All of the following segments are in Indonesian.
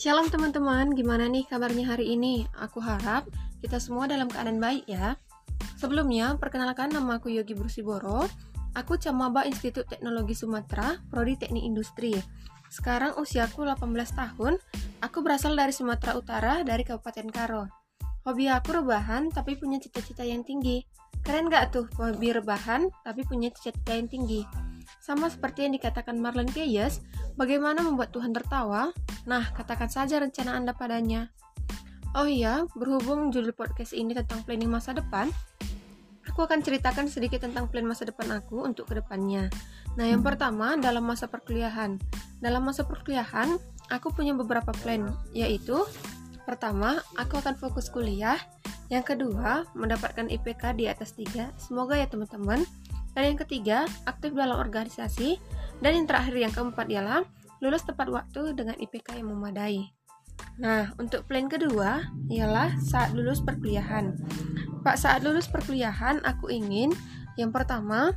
Shalom teman-teman, gimana nih kabarnya hari ini? Aku harap kita semua dalam keadaan baik ya. Sebelumnya, perkenalkan nama aku Yogi Brusiboro. Aku Chamaba Institut Teknologi Sumatera, Prodi Teknik Industri. Sekarang usiaku 18 tahun, aku berasal dari Sumatera Utara, dari Kabupaten Karo. Hobi aku rebahan, tapi punya cita-cita yang tinggi. Keren gak tuh, hobi rebahan, tapi punya cita-cita yang tinggi. Sama seperti yang dikatakan Marlon Keyes, bagaimana membuat Tuhan tertawa? Nah, katakan saja rencana Anda padanya. Oh iya, berhubung judul podcast ini tentang planning masa depan, aku akan ceritakan sedikit tentang plan masa depan aku untuk kedepannya. Nah, yang pertama, dalam masa perkuliahan. Dalam masa perkuliahan, aku punya beberapa plan, yaitu pertama, aku akan fokus kuliah. Yang kedua, mendapatkan IPK di atas 3, semoga ya teman-teman. Dan yang ketiga, aktif dalam organisasi. Dan yang terakhir, yang keempat ialah lulus tepat waktu dengan IPK yang memadai. Nah, untuk plan kedua ialah saat lulus perkuliahan. Pak, saat lulus perkuliahan aku ingin yang pertama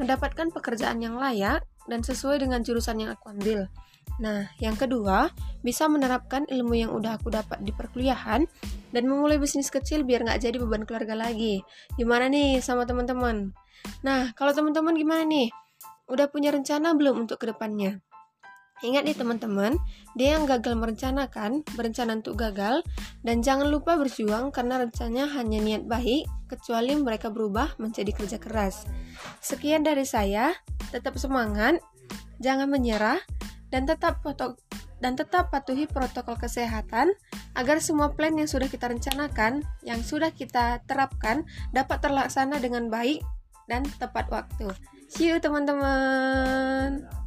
mendapatkan pekerjaan yang layak dan sesuai dengan jurusan yang aku ambil. Nah, yang kedua bisa menerapkan ilmu yang udah aku dapat di perkuliahan dan memulai bisnis kecil biar nggak jadi beban keluarga lagi. Gimana nih sama teman-teman? Nah, kalau teman-teman gimana nih? Udah punya rencana belum untuk kedepannya? Ingat nih teman-teman, dia yang gagal merencanakan, berencana untuk gagal, dan jangan lupa berjuang karena rencananya hanya niat baik, kecuali mereka berubah menjadi kerja keras. Sekian dari saya, tetap semangat, jangan menyerah, dan tetap patuhi protokol kesehatan agar semua plan yang sudah kita rencanakan, yang sudah kita terapkan, dapat terlaksana dengan baik dan tepat waktu. See you teman-teman!